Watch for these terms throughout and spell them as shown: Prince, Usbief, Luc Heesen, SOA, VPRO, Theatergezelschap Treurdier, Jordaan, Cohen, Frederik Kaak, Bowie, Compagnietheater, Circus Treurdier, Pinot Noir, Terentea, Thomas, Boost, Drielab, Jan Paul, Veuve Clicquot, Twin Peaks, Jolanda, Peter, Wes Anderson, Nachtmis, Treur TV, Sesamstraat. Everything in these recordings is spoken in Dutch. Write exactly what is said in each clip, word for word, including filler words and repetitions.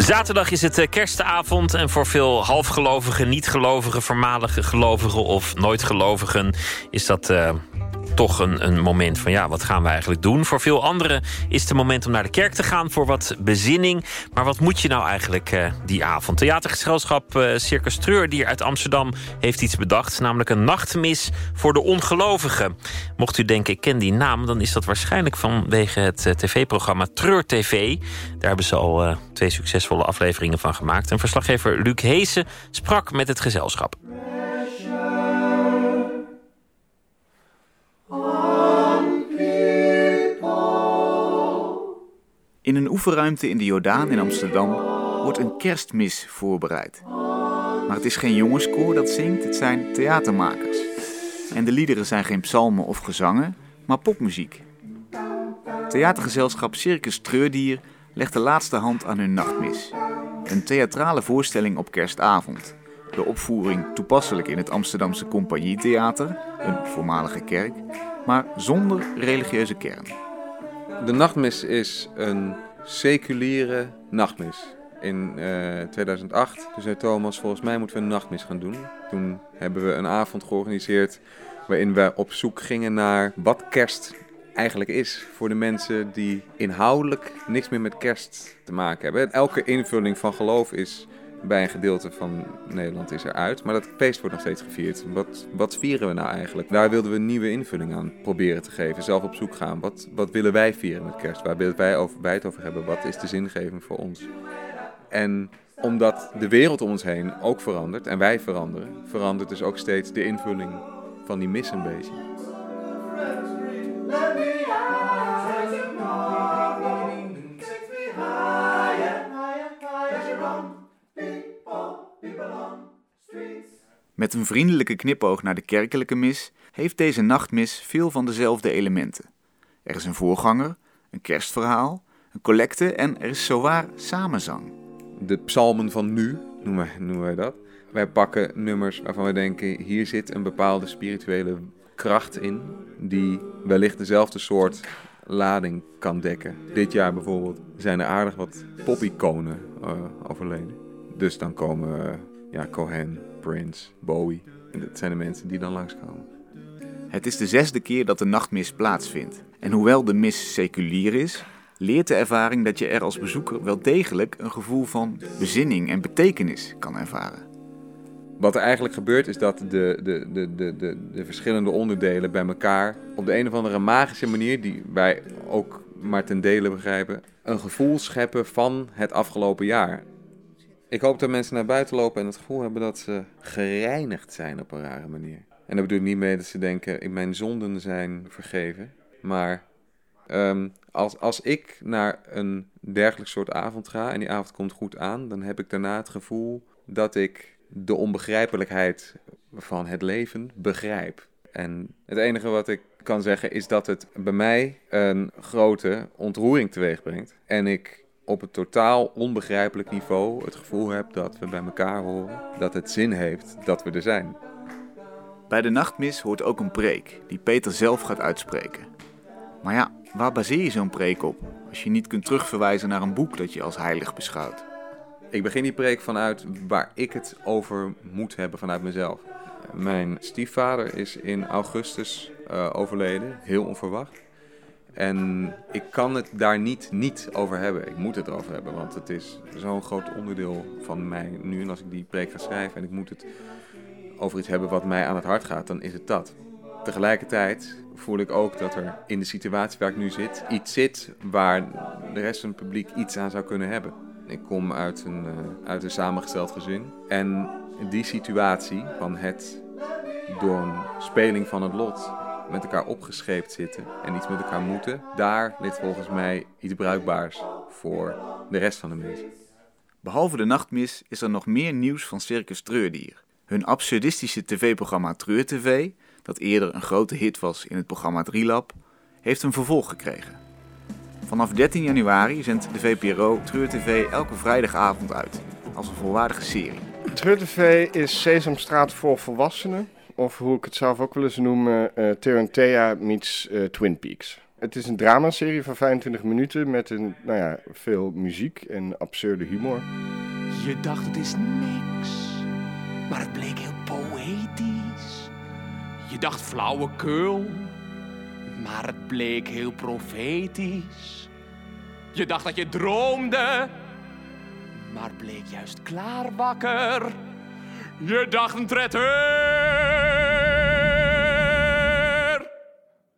Zaterdag is het kerstavond en voor veel halfgelovigen, niet-gelovigen, voormalige gelovigen of nooit-gelovigen is dat uh, toch een, een moment van ja, wat gaan we eigenlijk doen? Voor veel anderen is het een moment om naar de kerk te gaan voor wat bezinning. Maar wat moet je nou eigenlijk uh, die avond? Theatergezelschap uh, Circus Treurdier uit Amsterdam heeft iets bedacht, namelijk een nachtmis voor de ongelovigen. Mocht u denken, ik ken die naam, dan is dat waarschijnlijk vanwege het uh, tv-programma Treur T V. Daar hebben ze al uh, twee succesvolle afleveringen van gemaakt. En verslaggever Luc Heesen sprak met het gezelschap. In een oefenruimte in de Jordaan in Amsterdam wordt een kerstmis voorbereid. Maar het is geen jongenskoor dat zingt, het zijn theatermakers. En de liederen zijn geen psalmen of gezangen, maar popmuziek. Theatergezelschap Circus Treurdier legt de laatste hand aan hun nachtmis. Een theatrale voorstelling op kerstavond. De opvoering toepasselijk in het Amsterdamse Compagnietheater, een voormalige kerk, maar zonder religieuze kern. De nachtmis is een seculiere nachtmis. In uh, tweeduizend acht, toen zei Thomas, volgens mij moeten we een nachtmis gaan doen. Toen hebben we een avond georganiseerd waarin we op zoek gingen naar wat kerst eigenlijk is voor de mensen die inhoudelijk niks meer met kerst te maken hebben. Elke invulling van geloof is bij een gedeelte van Nederland is eruit, maar dat feest wordt nog steeds gevierd. Wat, wat vieren we nou eigenlijk? Daar wilden we een nieuwe invulling aan proberen te geven, zelf op zoek gaan. Wat, wat willen wij vieren met kerst? Waar willen wij over, wij het over hebben? Wat is de zingeving voor ons? En omdat de wereld om ons heen ook verandert en wij veranderen, verandert dus ook steeds de invulling van die mis een beetje. Met een vriendelijke knipoog naar de kerkelijke mis heeft deze nachtmis veel van dezelfde elementen. Er is een voorganger, een kerstverhaal, een collecte en er is zowaar samenzang. De psalmen van nu, noemen wij, noemen wij dat. Wij pakken nummers waarvan we denken, hier zit een bepaalde spirituele kracht in die wellicht dezelfde soort lading kan dekken. Dit jaar bijvoorbeeld zijn er aardig wat pop-iconen uh, overleden. Dus dan komen uh, ja, Cohen, Prince, Bowie. En dat zijn de mensen die dan langskomen. Het is de zesde keer dat de nachtmis plaatsvindt. En hoewel de mis seculier is, leert de ervaring dat je er als bezoeker wel degelijk een gevoel van bezinning en betekenis kan ervaren. Wat er eigenlijk gebeurt is dat de, de, de, de, de, de verschillende onderdelen bij elkaar op de een of andere magische manier, die wij ook maar ten dele begrijpen, een gevoel scheppen van het afgelopen jaar. Ik hoop dat mensen naar buiten lopen en het gevoel hebben dat ze gereinigd zijn op een rare manier. En dat bedoel ik niet mee dat ze denken, mijn zonden zijn vergeven. Maar um, als, als ik naar een dergelijk soort avond ga en die avond komt goed aan, dan heb ik daarna het gevoel dat ik de onbegrijpelijkheid van het leven begrijp. En het enige wat ik kan zeggen is dat het bij mij een grote ontroering teweeg brengt. En ik op het totaal onbegrijpelijk niveau het gevoel heb dat we bij elkaar horen, dat het zin heeft dat we er zijn. Bij de nachtmis hoort ook een preek die Peter zelf gaat uitspreken. Maar ja, waar baseer je zo'n preek op als je niet kunt terugverwijzen naar een boek dat je als heilig beschouwt? Ik begin die preek vanuit waar ik het over moet hebben vanuit mezelf. Mijn stiefvader is in augustus uh, overleden, heel onverwacht. En ik kan het daar niet niet over hebben. Ik moet het erover hebben, want het is zo'n groot onderdeel van mij nu. En als ik die preek ga schrijven en ik moet het over iets hebben wat mij aan het hart gaat, dan is het dat. Tegelijkertijd voel ik ook dat er in de situatie waar ik nu zit, iets zit waar de rest van het publiek iets aan zou kunnen hebben. Ik kom uit een, uit een samengesteld gezin. En die situatie van het door een speling van het lot met elkaar opgescheept zitten en iets met elkaar moeten, daar ligt volgens mij iets bruikbaars voor de rest van de mensen. Behalve de nachtmis is er nog meer nieuws van Circus Treurdier. Hun absurdistische tv-programma Treur T V, dat eerder een grote hit was in het programma Drielab, heeft een vervolg gekregen. Vanaf dertien januari zendt de V P R O Treur T V elke vrijdagavond uit, als een volwaardige serie. Treur T V is Sesamstraat voor volwassenen. Of hoe ik het zelf ook wel eens noem, uh, Terentea meets uh, Twin Peaks. Het is een dramaserie van vijfentwintig minuten met een, nou ja, veel muziek en absurde humor. Je dacht het is niks, maar het bleek heel poëtisch. Je dacht flauwekul, maar het bleek heel profetisch. Je dacht dat je droomde, maar bleek juist klaarwakker. Je dacht een tretter,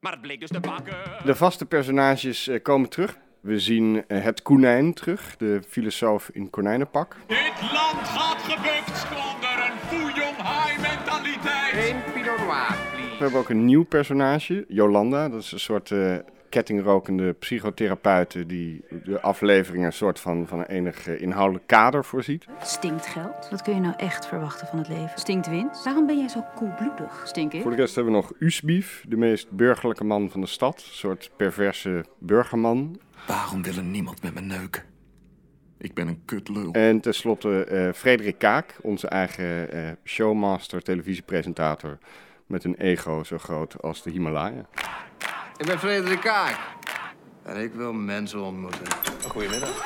maar het bleek dus de bakker. De vaste personages komen terug. We zien het konijn terug, de filosoof in konijnenpak. Dit land gaat gebukt onder een fouillon-high-mentaliteit. Geen Pinot Noir, please. We hebben ook een nieuw personage, Jolanda. Dat is een soort uh, kettingrokende psychotherapeuten die de aflevering een soort van, van een enig uh, inhoudelijk kader voorziet. Stinkt geld? Wat kun je nou echt verwachten van het leven? Stinkt winst? Waarom ben jij zo koelbloedig? Stink ik? Voor de rest hebben we nog Usbief, de meest burgerlijke man van de stad. Een soort perverse burgerman. Waarom wil er niemand met me neuken? Ik ben een kutlul. En tenslotte uh, Frederik Kaak, onze eigen uh, showmaster, televisiepresentator, met een ego zo groot als de Himalaya. Ik ben Frederik Kaak en ik wil mensen ontmoeten. Goedemiddag.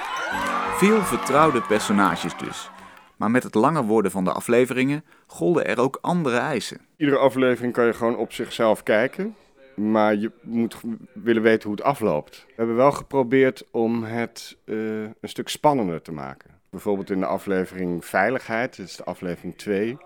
Veel vertrouwde personages dus. Maar met het langer worden van de afleveringen golden er ook andere eisen. Iedere aflevering kan je gewoon op zichzelf kijken, maar je moet willen weten hoe het afloopt. We hebben wel geprobeerd om het uh, een stuk spannender te maken. Bijvoorbeeld in de aflevering Veiligheid, dit is de aflevering twee...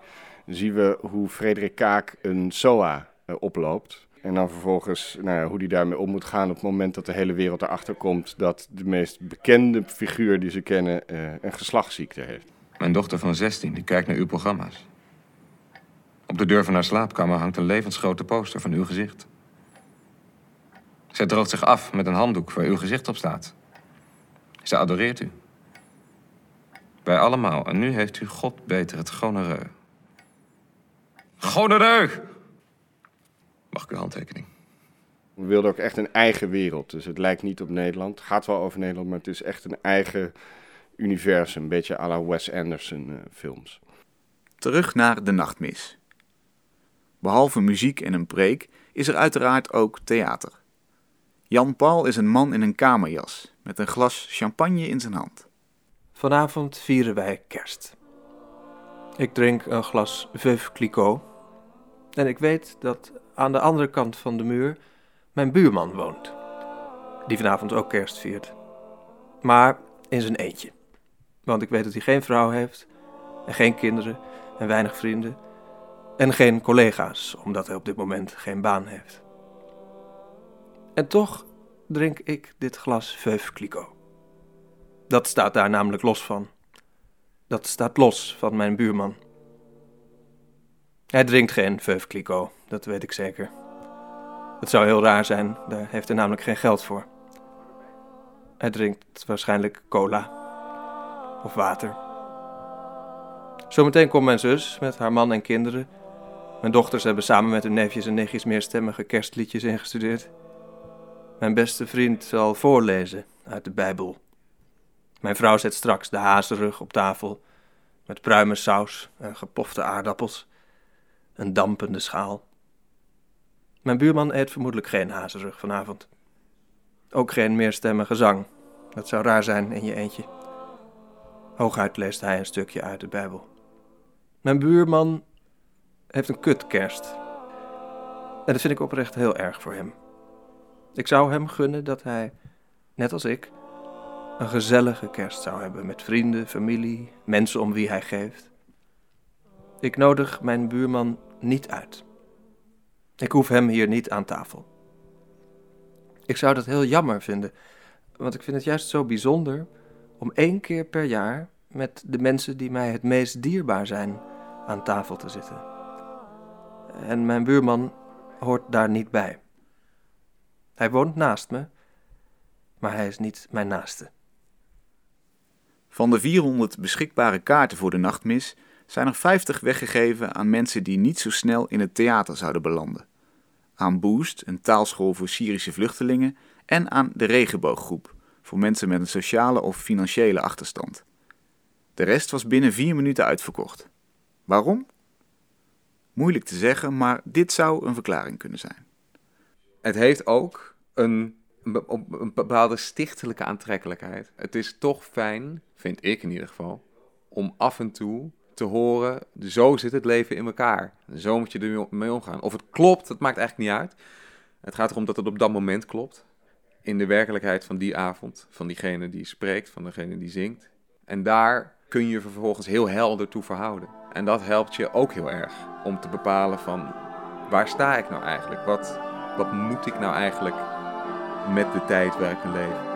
zien we hoe Frederik Kaak een S O A uh, oploopt. En dan vervolgens nou ja, hoe hij daarmee om moet gaan op het moment dat de hele wereld erachter komt dat de meest bekende figuur die ze kennen uh, een geslachtsziekte heeft. Mijn dochter van zestien die kijkt naar uw programma's. Op de deur van haar slaapkamer hangt een levensgrote poster van uw gezicht. Zij droogt zich af met een handdoek waar uw gezicht op staat. Ze adoreert u. Wij allemaal. En nu heeft u God beter het gonoreu. Gonoreu! Mag ik uw handtekening? We wilden ook echt een eigen wereld. Dus het lijkt niet op Nederland. Het gaat wel over Nederland, maar het is echt een eigen universum. Een beetje à la Wes Anderson uh, films. Terug naar de Nachtmis. Behalve muziek en een preek is er uiteraard ook theater. Jan Paul is een man in een kamerjas, met een glas champagne in zijn hand. Vanavond vieren wij kerst. Ik drink een glas Veuve Clicquot. En ik weet dat aan de andere kant van de muur mijn buurman woont. Die vanavond ook kerst viert. Maar in zijn eentje. Want ik weet dat hij geen vrouw heeft, en geen kinderen, en weinig vrienden. En geen collega's, omdat hij op dit moment geen baan heeft. En toch drink ik dit glas Veuve Clicquot. Dat staat daar namelijk los van. Dat staat los van mijn buurman. Hij drinkt geen Veuve Clicquot, dat weet ik zeker. Het zou heel raar zijn, daar heeft hij namelijk geen geld voor. Hij drinkt waarschijnlijk cola of water. Zometeen komt mijn zus met haar man en kinderen. Mijn dochters hebben samen met hun neefjes en nichtjes meerstemmige kerstliedjes ingestudeerd. Mijn beste vriend zal voorlezen uit de Bijbel. Mijn vrouw zet straks de hazerug op tafel met pruimensaus en gepofte aardappels. Een dampende schaal. Mijn buurman eet vermoedelijk geen hazerug vanavond. Ook geen meerstemmige zang. Dat zou raar zijn in je eentje. Hooguit leest hij een stukje uit de Bijbel. Mijn buurman heeft een kutkerst. En dat vind ik oprecht heel erg voor hem. Ik zou hem gunnen dat hij, net als ik, een gezellige kerst zou hebben met vrienden, familie, mensen om wie hij geeft. Ik nodig mijn buurman niet uit. Ik hoef hem hier niet aan tafel. Ik zou dat heel jammer vinden, want ik vind het juist zo bijzonder om één keer per jaar met de mensen die mij het meest dierbaar zijn aan tafel te zitten. En mijn buurman hoort daar niet bij. Hij woont naast me, maar hij is niet mijn naaste. Van de vierhonderd beschikbare kaarten voor de Nachtmis zijn er vijftig weggegeven aan mensen die niet zo snel in het theater zouden belanden. Aan Boost, een taalschool voor Syrische vluchtelingen, en aan de Regenbooggroep, voor mensen met een sociale of financiële achterstand. De rest was binnen vier minuten uitverkocht. Waarom? Moeilijk te zeggen, maar dit zou een verklaring kunnen zijn. Het heeft ook een be- op een bepaalde stichtelijke aantrekkelijkheid. Het is toch fijn, vind ik in ieder geval, om af en toe te horen, zo zit het leven in elkaar. Zo moet je ermee omgaan. Of het klopt, dat maakt eigenlijk niet uit. Het gaat erom dat het op dat moment klopt. In de werkelijkheid van die avond, van diegene die spreekt, van degene die zingt. En daar kun je vervolgens heel helder toe verhouden. En dat helpt je ook heel erg om te bepalen van, waar sta ik nou eigenlijk? Wat, wat moet ik nou eigenlijk met de tijd waar ik in leef?